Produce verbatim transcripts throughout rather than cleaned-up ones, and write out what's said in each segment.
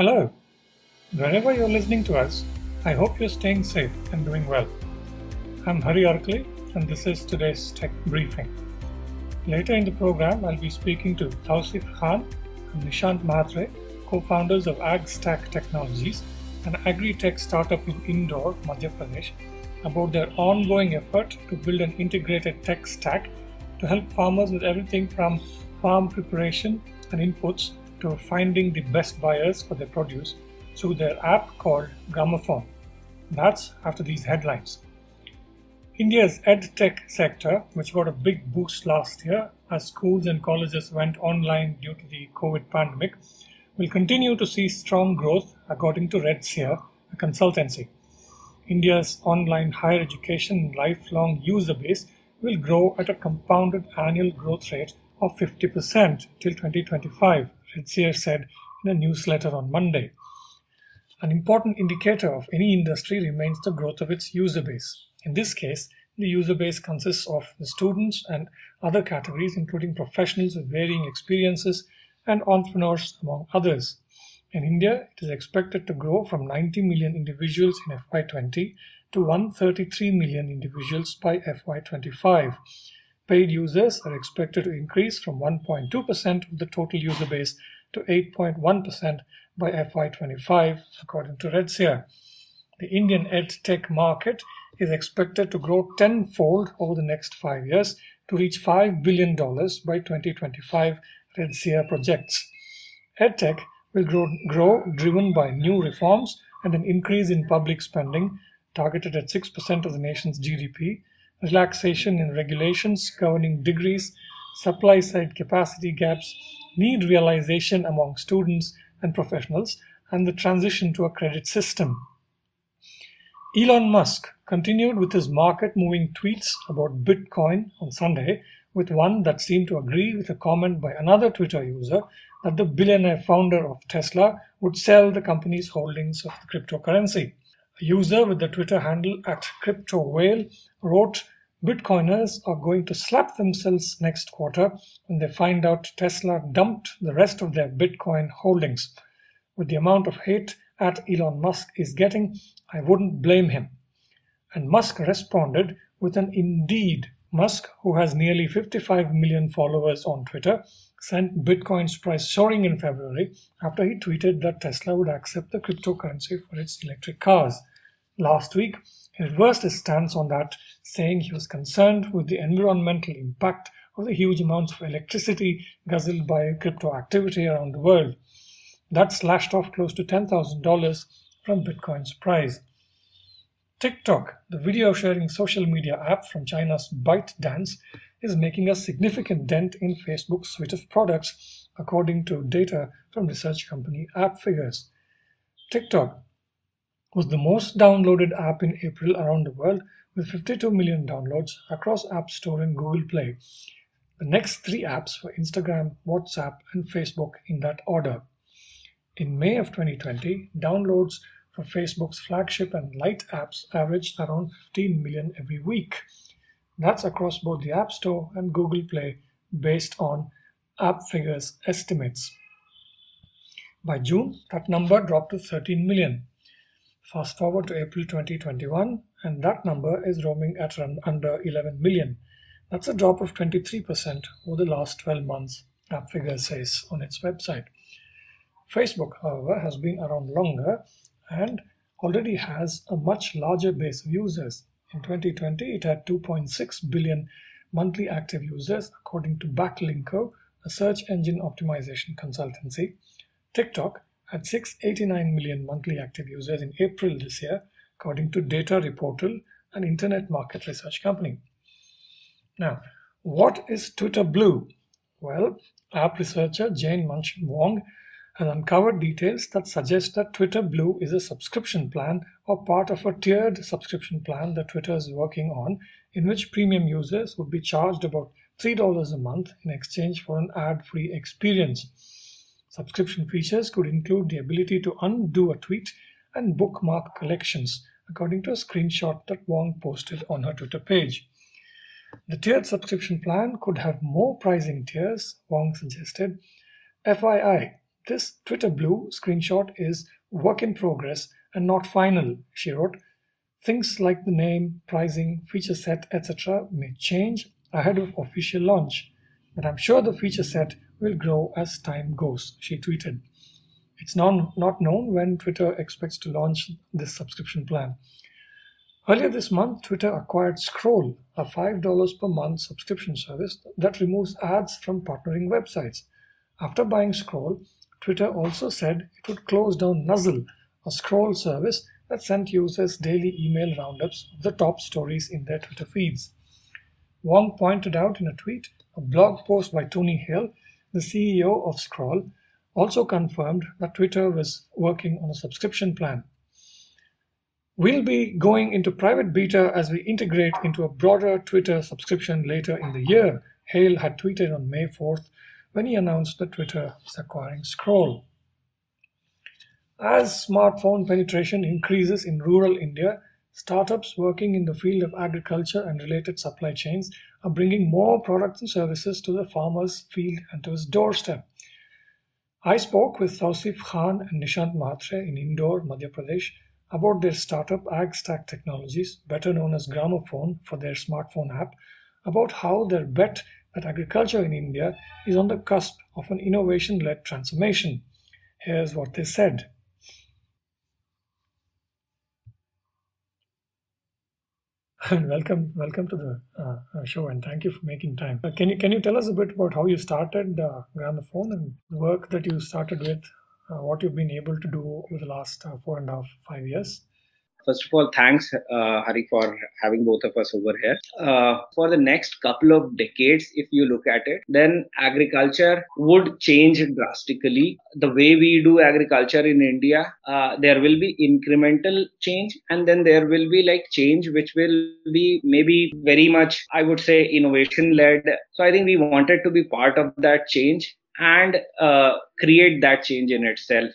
Hello, wherever you're listening to us, I hope you're staying safe and doing well. I'm Hari Arkali and this is today's Tech Briefing. Later in the program, I'll be speaking to Tauseef Khan and Nishant Mahatre, co-founders of AgStack Technologies, an agri-tech startup in Indore, Madhya Pradesh, about their ongoing effort to build an integrated tech stack to help farmers with everything from farm preparation and inputs to finding the best buyers for their produce through their app called Gramophone. That's after these headlines. India's edtech sector, which got a big boost last year as schools and colleges went online due to the COVID pandemic, will continue to see strong growth according to RedSeer, a consultancy. India's online higher education and lifelong user base will grow at a compounded annual growth rate of fifty percent till twenty twenty-five, RedSeer said in a newsletter on Monday. An important indicator of any industry remains the growth of its user base. In this case, the user base consists of the students and other categories, including professionals with varying experiences and entrepreneurs, among others. In India, it is expected to grow from ninety million individuals in F Y twenty to one hundred thirty-three million individuals by F Y twenty-five. Paid users are expected to increase from one point two percent of the total user base to eight point one percent by F Y twenty-five, according to RedSeer. The Indian edtech market is expected to grow tenfold over the next five years to reach five billion dollars by twenty twenty-five, RedSeer projects. EdTech will grow, grow driven by new reforms and an increase in public spending targeted at six percent of the nation's G D P, relaxation in regulations governing degrees, supply-side capacity gaps, need realization among students and professionals, and the transition to a credit system. Elon Musk continued with his market-moving tweets about Bitcoin on Sunday, with one that seemed to agree with a comment by another Twitter user that the billionaire founder of Tesla would sell the company's holdings of the cryptocurrency. A user with the Twitter handle at CryptoWhale wrote, "Bitcoiners are going to slap themselves next quarter when they find out Tesla dumped the rest of their Bitcoin holdings. With the amount of hate at Elon Musk is getting, I wouldn't blame him." And Musk responded with an "Indeed." Musk, who has nearly fifty-five million followers on Twitter, sent Bitcoin's price soaring in February after he tweeted that Tesla would accept the cryptocurrency for its electric cars. Last week, he reversed his stance on that, saying he was concerned with the environmental impact of the huge amounts of electricity guzzled by crypto activity around the world. That slashed off close to ten thousand dollars from Bitcoin's price. TikTok, the video-sharing social media app from China's ByteDance, is making a significant dent in Facebook's suite of products, according to data from research company AppFigures. TikTok was the most downloaded app in April around the world, with fifty-two million downloads across App Store and Google Play. The next three apps were Instagram, WhatsApp, and Facebook in that order. In May of twenty twenty, downloads for Facebook's flagship and light apps averaged around fifteen million every week. That's across both the App Store and Google Play based on AppFigures estimates. By June, that number dropped to thirteen million. Fast forward to April twenty twenty-one, and that number is roaming at under eleven million. That's a drop of twenty-three percent over the last twelve months, AppFigures says on its website. Facebook, however, has been around longer and already has a much larger base of users. In twenty twenty, it had two point six billion monthly active users, according to Backlinko, a search engine optimization consultancy. TikTok had six hundred eighty-nine million monthly active users in April this year, according to Data Reportal, an internet market research company. Now, what is Twitter Blue? Well, app researcher Jane Munch Wong has uncovered details that suggest that Twitter Blue is a subscription plan or part of a tiered subscription plan that Twitter is working on, in which premium users would be charged about three dollars a month in exchange for an ad-free experience. Subscription features could include the ability to undo a tweet and bookmark collections, according to a screenshot that Wong posted on her Twitter page. The tiered subscription plan could have more pricing tiers, Wong suggested. F Y I, This Twitter Blue screenshot is work in progress and not final, she wrote. Things like the name, pricing, feature set, et cetera may change ahead of official launch, but I'm sure the feature set will grow as time goes, she tweeted. It's non, not known when Twitter expects to launch this subscription plan. Earlier this month, Twitter acquired Scroll, a five dollars per month subscription service that removes ads from partnering websites. After buying Scroll, Twitter also said it would close down Nuzzle, a scroll service that sent users daily email roundups of the top stories in their Twitter feeds. Wong pointed out in a tweet, a blog post by Tony Hill, the C E O of Scroll, also confirmed that Twitter was working on a subscription plan. We'll be going into private beta as we integrate into a broader Twitter subscription later in the year, Hale had tweeted on May fourth when he announced that Twitter is acquiring Scroll. As smartphone penetration increases in rural India, startups working in the field of agriculture and related supply chains are bringing more products and services to the farmer's field and to his doorstep. I spoke with Tauseef Khan and Nishant Mahatre in Indore, Madhya Pradesh, about their startup AgStack Technologies, better known as Gramophone, for their smartphone app, about how their bet that agriculture in India is on the cusp of an innovation-led transformation. Here's what they said. And welcome, welcome to the uh, show, and thank you for making time. Uh, can you can you tell us a bit about how you started uh, Gramophone and the work that you started with, uh, what you've been able to do over the last uh, four and a half, five years? First of all, thanks, uh, Hari, for having both of us over here. Uh, for the next couple of decades, if you look at it, then agriculture would change drastically. The way we do agriculture in India, uh, there will be incremental change, and then there will be like change which will be maybe very much, I would say, innovation-led. So I think we wanted to be part of that change and uh, create that change in itself.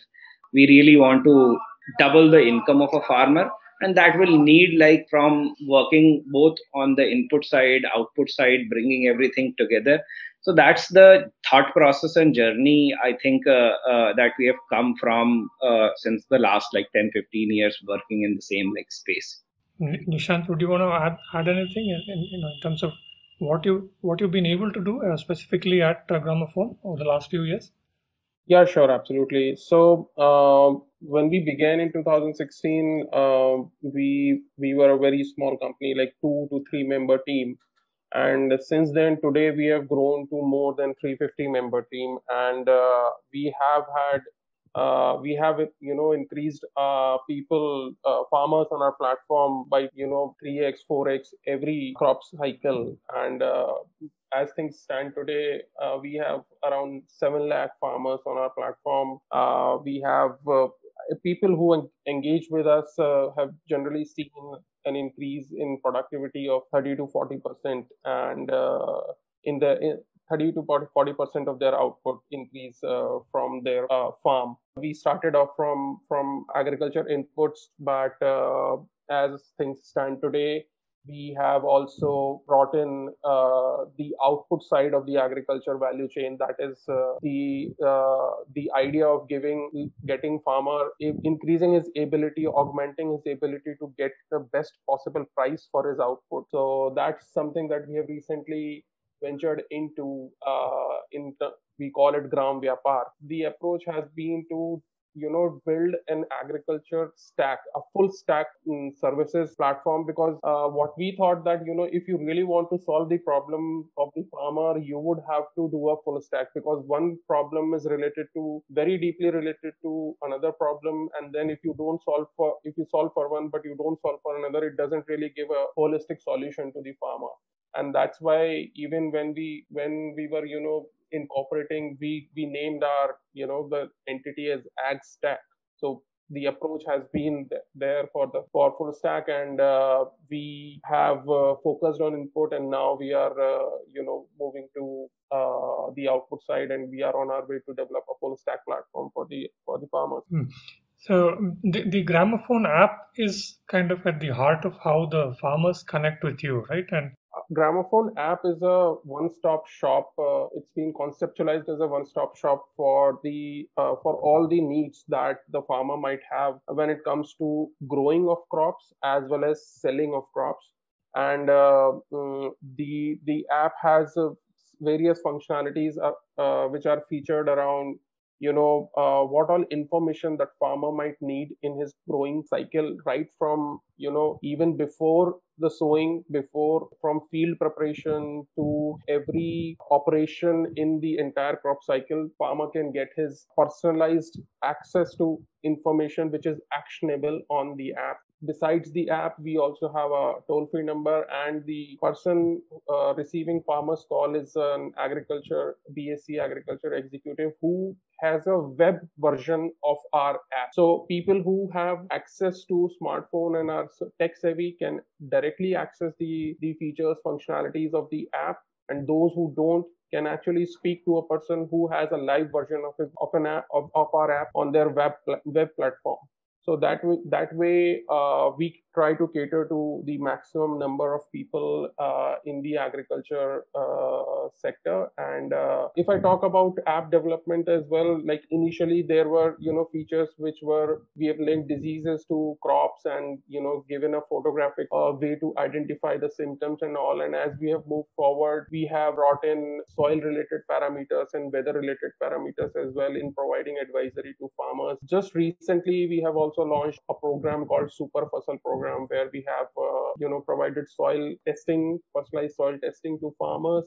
We really want to double the income of a farmer, and that will need like from working both on the input side, output side, bringing everything together. So that's the thought process and journey, I think, uh, uh, that we have come from uh, since the last like ten, fifteen years working in the same like space. Nishant, would you want to add, add anything in, in, you know, in terms of what, you, what you've been able to do uh, specifically at uh, Gramophone over the last few years? Yeah, sure, absolutely. So uh, when we began in two thousand sixteen, uh, we we were a very small company, like two to three member team. And since then, today we have grown to more than three hundred fifty member team, and uh, we have had uh, we have you know increased uh, people uh, farmers on our platform by you know three X, four X every crop cycle, and. Uh, As things stand today, uh, we have around seven lakh farmers on our platform. Uh, we have uh, people who en engage with us uh, have generally seen an increase in productivity of thirty to forty percent, and uh, in the in thirty to forty percent of their output increase uh, from their uh, farm. We started off from from agriculture inputs, but uh, as things stand today, we have also brought in uh, the output side of the agriculture value chain. That is uh, the uh, the idea of giving, getting farmer, increasing his ability, augmenting his ability to get the best possible price for his output. So that's something that we have recently ventured into. Uh, in the, we call it Gram Vyapar. The approach has been to you know, build an agriculture stack, a full stack um, services platform, because uh, what we thought that, you know, if you really want to solve the problem of the farmer, you would have to do a full stack, because one problem is related to, very deeply related to another problem. And then if you don't solve for, if you solve for one, but you don't solve for another, it doesn't really give a holistic solution to the farmer. And that's why even when we, when we were, you know, incorporating, we we named our you know the entity as AgStack. So the approach has been there for the for full stack, and uh, we have uh, focused on input, and now we are uh, you know moving to uh, the output side, and we are on our way to develop a full stack platform for the for the farmers. Mm. So the, the Gramophone app is kind of at the heart of how the farmers connect with you, right? And Gramophone app is a one-stop shop. Uh, it's been conceptualized as a one-stop shop for the uh, for all the needs that the farmer might have when it comes to growing of crops as well as selling of crops. And uh, the the app has uh, various functionalities uh, uh, which are featured around, you know, uh, what all information that farmer might need in his growing cycle, right from, you know, even before the sowing, before from field preparation to every operation in the entire crop cycle. Farmer can get his personalized access to information which is actionable on the app. Besides the app, we also have a toll-free number, and the person uh, receiving farmer's call is an agriculture, B S c agriculture executive, who has a web version of our app. So people who have access to smartphone and are tech-savvy can directly access the, the features, functionalities of the app, and those who don't can actually speak to a person who has a live version of, his, of, an app, of, of our app on their web, web platform. So that way, that way uh, we try to cater to the maximum number of people uh, in the agriculture uh, sector. And uh, if I talk about app development as well, like initially there were, you know, features which were, we have linked diseases to crops and, you know, given a photographic uh, way to identify the symptoms and all. And as we have moved forward, we have brought in soil related parameters and weather related parameters as well in providing advisory to farmers. Just recently, we have also launched a program called Super Fasal program, where we have uh, you know provided soil testing, personalized soil testing to farmers,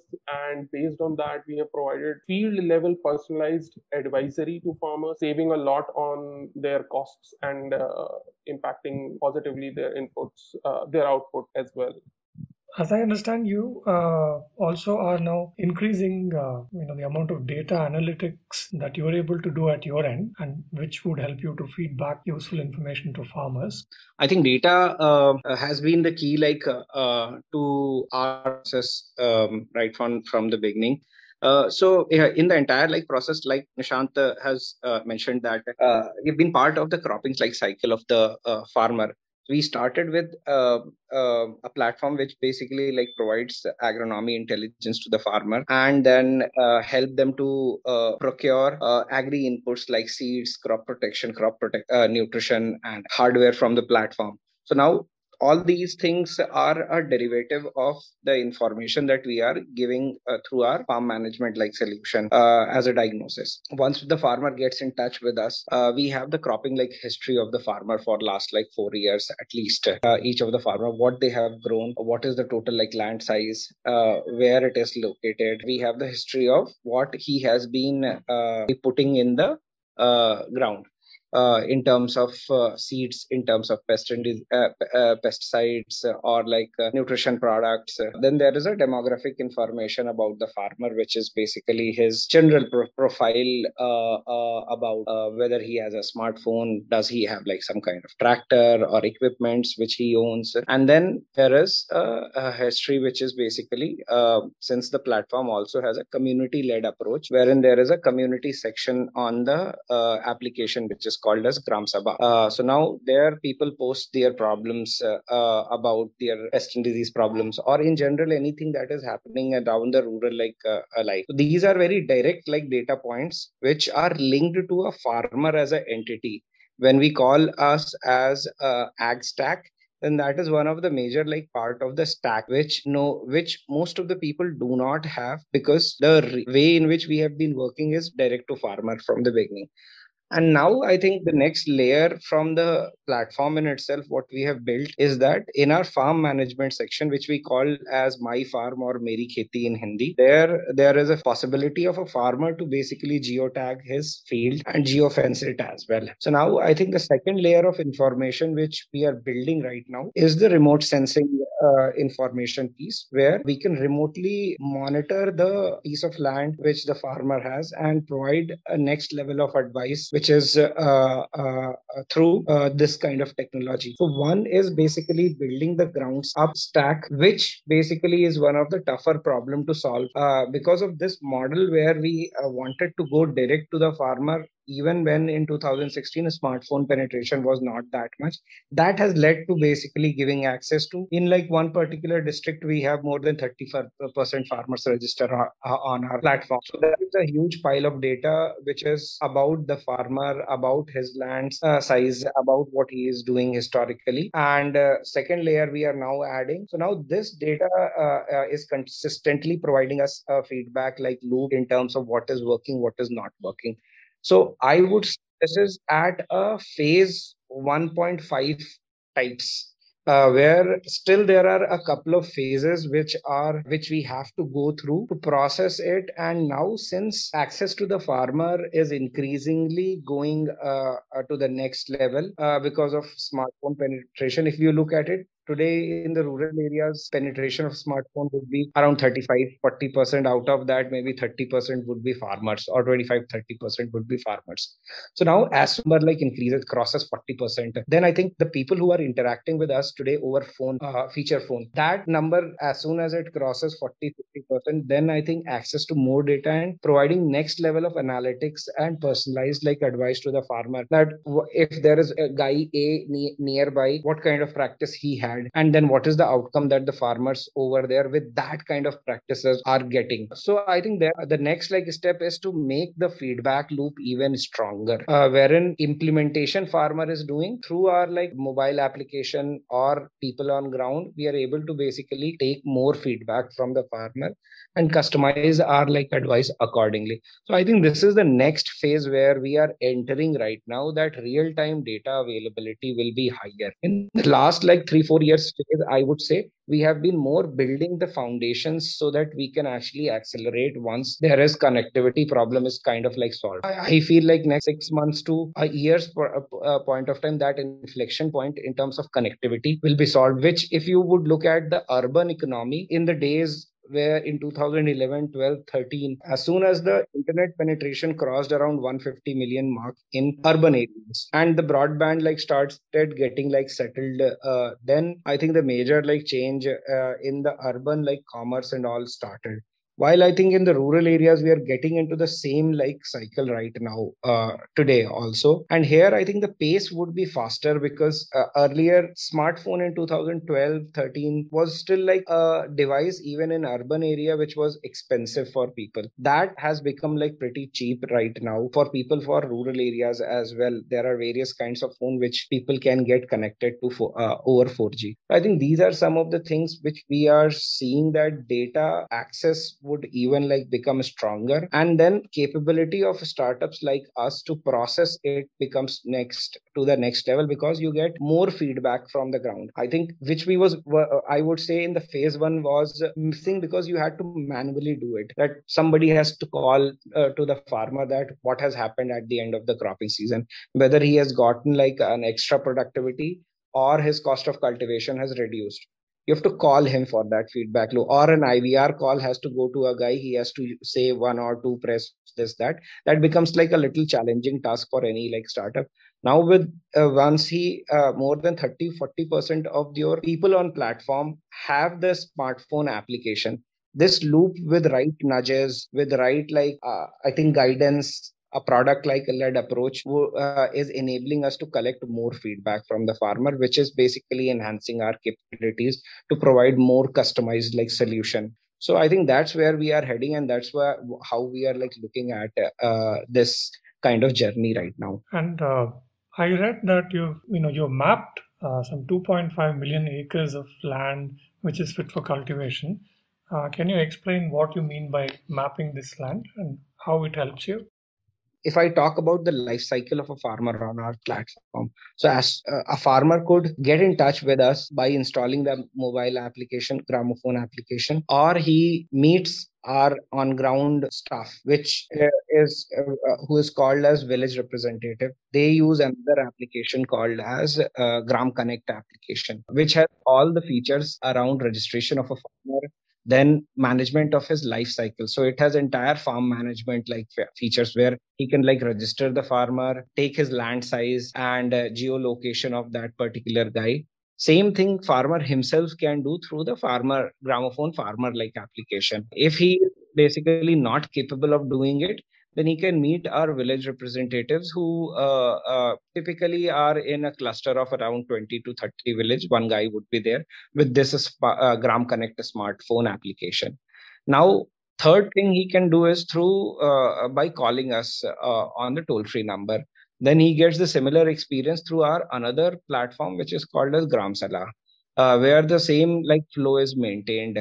and based on that we have provided field level personalized advisory to farmers, saving a lot on their costs and uh, impacting positively their inputs, uh, their output as well. As I understand, you uh, also are now increasing uh, you know, the amount of data analytics that you are able to do at your end, and which would help you to feed back useful information to farmers. I think data uh, has been the key, like uh, uh, to our process um, right from, from the beginning. Uh, so in the entire like process, like Nishant uh, has uh, mentioned that uh, we've been part of the cropping like cycle of the uh, farmer. We started with uh, uh, a platform which basically like provides agronomy intelligence to the farmer, and then uh, help them to uh, procure uh, agri inputs like seeds, crop protection, crop protect, uh, nutrition, and hardware from the platform. So now all these things are a derivative of the information that we are giving uh, through our farm management like solution uh, as a diagnosis. Once the farmer gets in touch with us, uh, we have the cropping like history of the farmer for last like four years at least. Uh, each of the farmer, what they have grown, what is the total like land size, uh, where it is located. We have the history of what he has been uh, putting in the uh, ground. Uh, in terms of uh, seeds, in terms of pest and, uh, uh, pesticides uh, or like uh, nutrition products. Uh, then there is a demographic information about the farmer, which is basically his general pro- profile uh, uh, about uh, whether he has a smartphone, does he have like some kind of tractor or equipments which he owns. And then there is uh, a history, which is basically, uh, since the platform also has a community-led approach, wherein there is a community section on the uh, application, which is called as Gram Sabha. Uh, so now there people post their problems uh, uh, about their pest and disease problems, or in general anything that is happening around the rural like uh, life. So these are very direct like data points which are linked to a farmer as an entity. When we call us as uh, AgStack, then that is one of the major like part of the stack, which no, which most of the people do not have, because the re- way in which we have been working is direct to farmer from the beginning. And now I think the next layer from the platform in itself, what we have built is that in our farm management section, which we call as My Farm or Meri Kheti in Hindi, there there is a possibility of a farmer to basically geotag his field and geofence it as well. So now I think the second layer of information which we are building right now is the remote sensing uh, information piece, where we can remotely monitor the piece of land which the farmer has and provide a next level of advice, which is uh, uh, through uh, this kind of technology. So one is basically building the grounds up stack, which basically is one of the tougher problem to solve uh, because of this model where we uh, wanted to go direct to the farmer even when in two thousand sixteen smartphone penetration was not that much. That has led to basically giving access to, in like one particular district, we have more than thirty-five percent farmers registered on our platform. So that is a huge pile of data, which is about the farmer, about his land uh, size, about what he is doing historically. And uh, second layer, we are now adding. So now this data uh, uh, is consistently providing us a feedback like loop in terms of what is working, what is not working. So I would say this is at a phase one point five types, uh, where still there are a couple of phases which are which we have to go through to process it. And now, since access to the farmer is increasingly going uh, to the next level uh, because of smartphone penetration, if you look at it, today in the rural areas, penetration of smartphone would be around thirty-five to forty percent. Out of that, maybe thirty percent would be farmers, or twenty-five to thirty percent would be farmers. So now as number like increases, crosses forty percent, then I think the people who are interacting with us today over phone, uh, feature phone, that number, as soon as it crosses forty to fifty percent, then I think access to more data and providing next level of analytics and personalized like advice to the farmer, that if there is a guy A ne- nearby, what kind of practice he had, and then what is the outcome that the farmers over there with that kind of practices are getting. So I think that the next like step is to make the feedback loop even stronger, uh, wherein implementation farmer is doing through our like mobile application or people on ground, we are able to basically take more feedback from the farmer and customize our like advice accordingly. So I think this is the next phase where we are entering right now, that real-time data availability will be higher. In the last like three, four years, I would say we have been more building the foundations so that we can actually accelerate once there is connectivity problem is kind of like solved. I feel like next six months to a year's point of time, that inflection point in terms of connectivity will be solved, which if you would look at the urban economy in the days where in two thousand eleven, twelve, thirteen, as soon as the internet penetration crossed around one hundred fifty million mark in urban areas and the broadband like started getting like settled, uh, then I think the major like change uh, in the urban like commerce and all started. While I think in the rural areas, we are getting into the same like cycle right now, uh, today also. And here, I think the pace would be faster because uh, earlier smartphone in two thousand twelve, thirteen was still like a device, even in urban area, which was expensive for people. That has become like pretty cheap right now for people for rural areas as well. There are various kinds of phone which people can get connected to for, uh, over four G. I think these are some of the things which we are seeing, that data access would even like become stronger, and then capability of startups like us to process it becomes next to the next level, because you get more feedback from the ground. I think which we was I would say in the phase one was missing, because you had to manually do it, that somebody has to call uh, to the farmer that what has happened at the end of the cropping season, whether he has gotten like an extra productivity or his cost of cultivation has reduced. You have to call him for that feedback loop, or an I V R call has to go to a guy. He has to say one or two, press this, that. That becomes like a little challenging task for any like startup. Now with uh, once he uh, more than thirty, forty percent of your people on platform have the smartphone application, this loop with right nudges, with right like uh, I think guidance, a product like a led approach uh, is enabling us to collect more feedback from the farmer, which is basically enhancing our capabilities to provide more customized like solution. So I think that's where we are heading, and that's where how we are like looking at uh, this kind of journey right now. And uh, I read that you've you know you've mapped uh, some two point five million acres of land which is fit for cultivation. Uh, can you explain what you mean by mapping this land and how it helps you? If I talk about the life cycle of a farmer on our platform, so as uh, a farmer could get in touch with us by installing the mobile application, Gramophone application, or he meets our on-ground staff, which uh, is uh, who is called as village representative. They use another application called as uh, Gram Connect application, which has all the features around registration of a farmer, then management of his life cycle. So it has entire farm management like features where he can like register the farmer, take his land size and uh, geolocation of that particular guy. Same thing farmer himself can do through the farmer Gramophone farmer like application. If he is basically not capable of doing it, then he can meet our village representatives who uh, uh, typically are in a cluster of around twenty to thirty village. One guy would be there with this uh, Gram Connect smartphone application. Now, third thing he can do is through uh, by calling us uh, on the toll-free number. Then he gets the similar experience through our another platform, which is called as Gram Shala, uh, where the same like flow is maintained.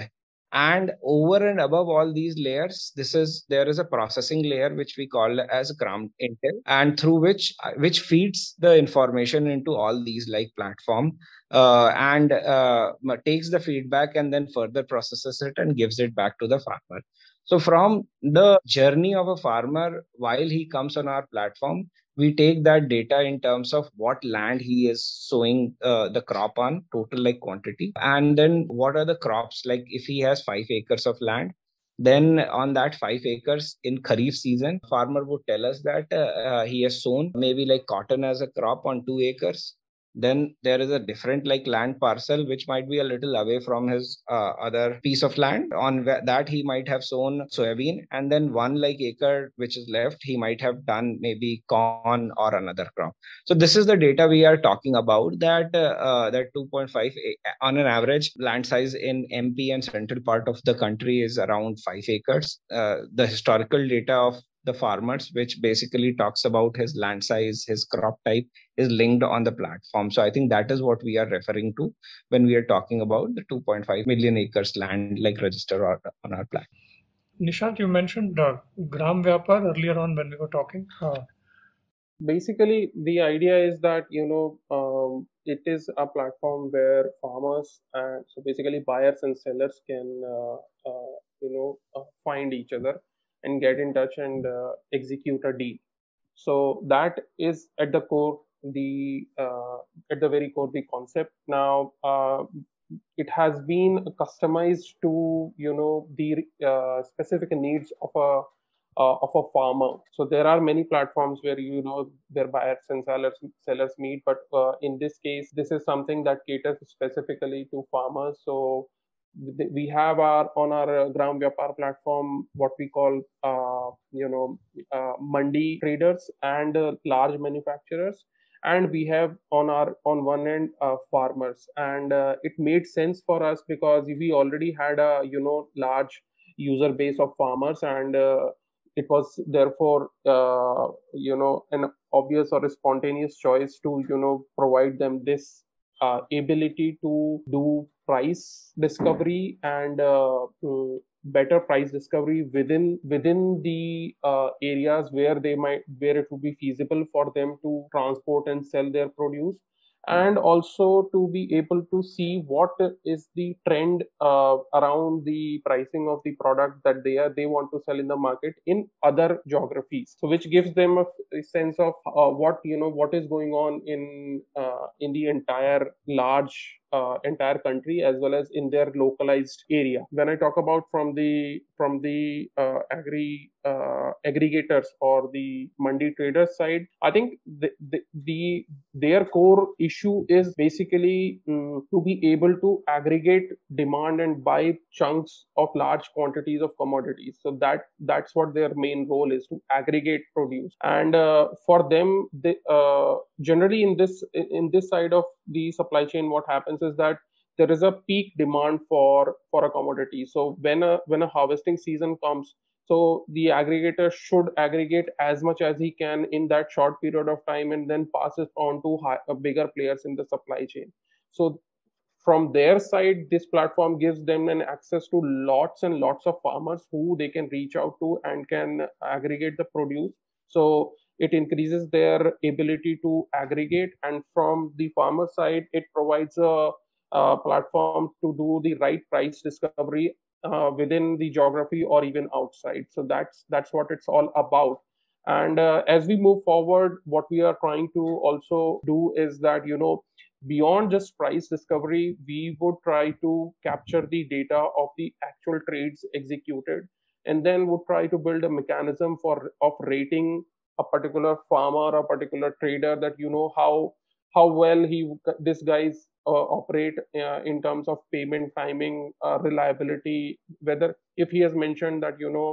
And over and above all these layers, this is there is a processing layer which we call as Gram Intel, and through which which feeds the information into all these like platform uh, and uh, takes the feedback and then further processes it and gives it back to the farmer. So from the journey of a farmer, while he comes on our platform, we take that data in terms of what land he is sowing uh, the crop on, total like quantity. And then what are the crops? Like if he has five acres of land, then on that five acres in Kharif season, farmer would tell us that uh, he has sown maybe like cotton as a crop on two acres. Then there is a different like land parcel, which might be a little away from his uh, other piece of land. On that, he might have sown soybean. And then one like acre, which is left, he might have done maybe corn or another crop. So this is the data we are talking about, that uh, that two point five on an average land size in M P and central part of the country is around five acres. Uh, the historical data of the farmers, which basically talks about his land size, his crop type, is linked on the platform. So I think that is what we are referring to when we are talking about the two point five million acres land like register on our platform. Nishant, you mentioned uh, Gram Vyapar earlier on when we were talking. Huh. Basically, the idea is that, you know, um, it is a platform where farmers, and so basically buyers and sellers can, uh, uh, you know, uh, find each other and get in touch and uh, execute a deal. So that is at the core, the uh, at the very core, the concept. Now uh, it has been customized to you know the uh, specific needs of a uh, of a farmer. So there are many platforms where you know their buyers and sellers sellers meet, but uh, in this case, this is something that caters specifically to farmers. So we have our on our Gram Vyapar platform what we call uh, you know uh, mandi traders and uh, large manufacturers, and we have on our on one end uh, farmers, and uh, it made sense for us because we already had a you know large user base of farmers, and uh, it was therefore uh, you know an obvious or a spontaneous choice to you know provide them this uh, ability to do price discovery and uh, better price discovery within within the uh, areas where they might where it would be feasible for them to transport and sell their produce, and also to be able to see what is the trend uh, around the pricing of the product that they are they want to sell in the market in other geographies. So which gives them a, a sense of uh, what you know what is going on in uh, in the entire large Uh, entire country, as well as in their localized area. When I talk about from the from the uh, agri uh, aggregators or the mandi traders side, I think the, the, the their core issue is basically um, to be able to aggregate demand and buy chunks of large quantities of commodities. So that that's what their main role is, to aggregate produce. And uh, for them, they, uh, generally in this in this side of the supply chain, what happens is that there is a peak demand for for a commodity. So when a when a harvesting season comes, so the aggregator should aggregate as much as he can in that short period of time, and then passes on to high, uh, bigger players in the supply chain. So from their side, this platform gives them an access to lots and lots of farmers who they can reach out to and can aggregate the produce. So it increases their ability to aggregate, and from the farmer side, it provides a, a platform to do the right price discovery uh, within the geography or even outside. So that's that's what it's all about. And uh, as we move forward, what we are trying to also do is that you know beyond just price discovery, we would try to capture the data of the actual trades executed, and then would try to build a mechanism for of rating a particular farmer or a particular trader, that you know how how well he this guys uh, operate uh, in terms of payment timing, uh, reliability, whether if he has mentioned that you know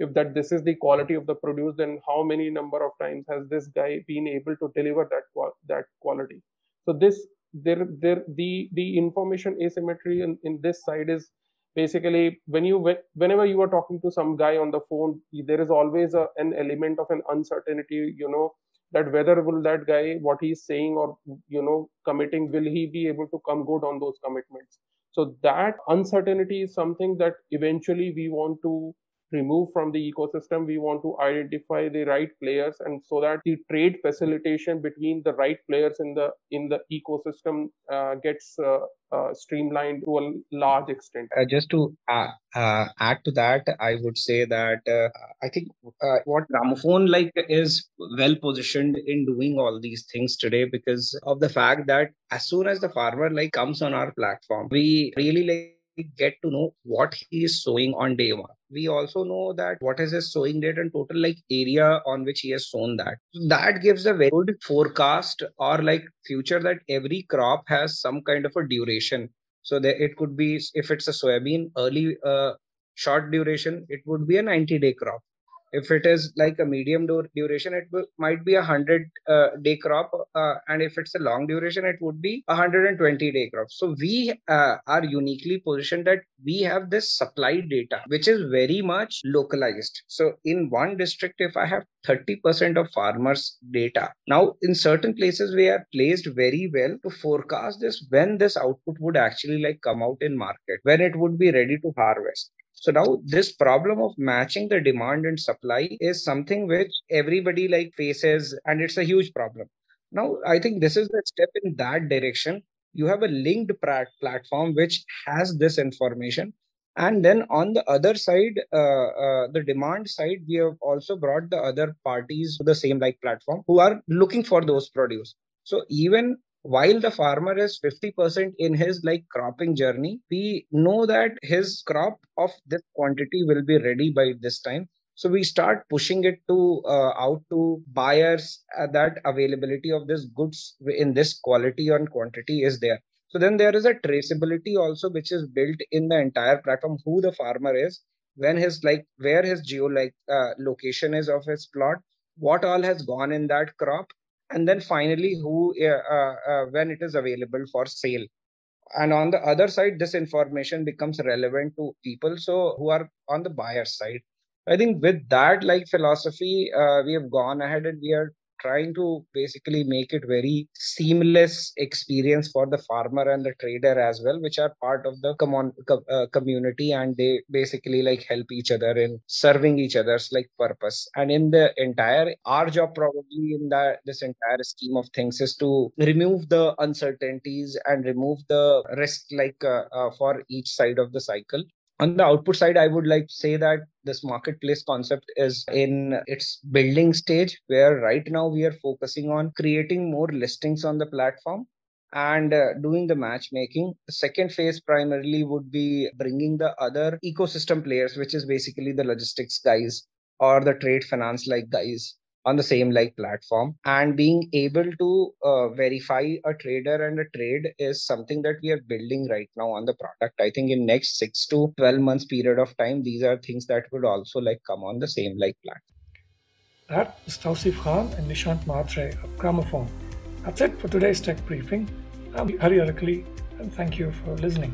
if that this is the quality of the produce, then how many number of times has this guy been able to deliver that that quality? So this there there the the information asymmetry in, in this side is basically when you whenever you are talking to some guy on the phone, there is always a, an element of an uncertainty, you know, that whether will that guy, what he's saying or, you know, committing, will he be able to come good on those commitments? So that uncertainty is something that eventually we want to remove from the ecosystem. We want to identify the right players, and so that the trade facilitation between the right players in the in the ecosystem uh, gets uh, uh, streamlined to a large extent. Uh, just to uh, uh, add to that, I would say that uh, I think uh, what Gramophone like is well positioned in doing all these things today because of the fact that as soon as the farmer like comes on our platform, we really like get to know what he is sowing on day one. We also know that what is his sowing date and total like area on which he has sown that. That gives a very good forecast or like future that every crop has some kind of a duration. So that it could be, if it's a soybean, early uh, short duration, it would be a ninety day crop. If it is like a medium duration, it will, might be a one hundred day crop. Uh, and if it's a long duration, it would be a one hundred twenty day crop. So we uh, are uniquely positioned that we have this supply data, which is very much localized. So in one district, if I have thirty percent of farmers' data, now in certain places, we are placed very well to forecast this, when this output would actually like come out in market, when it would be ready to harvest. So now this problem of matching the demand and supply is something which everybody like faces, and it's a huge problem. Now, I think this is the step in that direction. You have a linked platform which has this information. And then on the other side, uh, uh, the demand side, we have also brought the other parties to the same like platform who are looking for those produce. So even while the farmer is fifty percent in his like cropping journey, we know that his crop of this quantity will be ready by this time. So we start pushing it to uh, out to buyers uh, that availability of this goods in this quality and quantity is there. So then there is a traceability also which is built in the entire platform, who the farmer is, when his like where his geo like uh, location is of his plot, what all has gone in that crop. And then finally, who uh, uh, when it is available for sale. And on the other side, this information becomes relevant to people so who are on the buyer side. I think with that like philosophy, uh, we have gone ahead and we are trying to basically make it very seamless experience for the farmer and the trader as well, which are part of the common, uh, community, and they basically like help each other in serving each other's like purpose. And in the entire, our job probably in that this entire scheme of things is to remove the uncertainties and remove the risk like uh, uh, for each side of the cycle. On the output side, I would like to say that this marketplace concept is in its building stage, where right now we are focusing on creating more listings on the platform and uh, doing the matchmaking. The second phase primarily would be bringing the other ecosystem players, which is basically the logistics guys or the trade finance like guys on the same like platform, and being able to uh, verify a trader and a trade is something that we are building right now on the product. I think in next six to twelve months period of time, these are things that would also like come on the same like platform. That is Tauseef Khan and Nishant Mahatre of Gramophone. That's it for today's tech briefing. I'm Hari Arkali, and thank you for listening.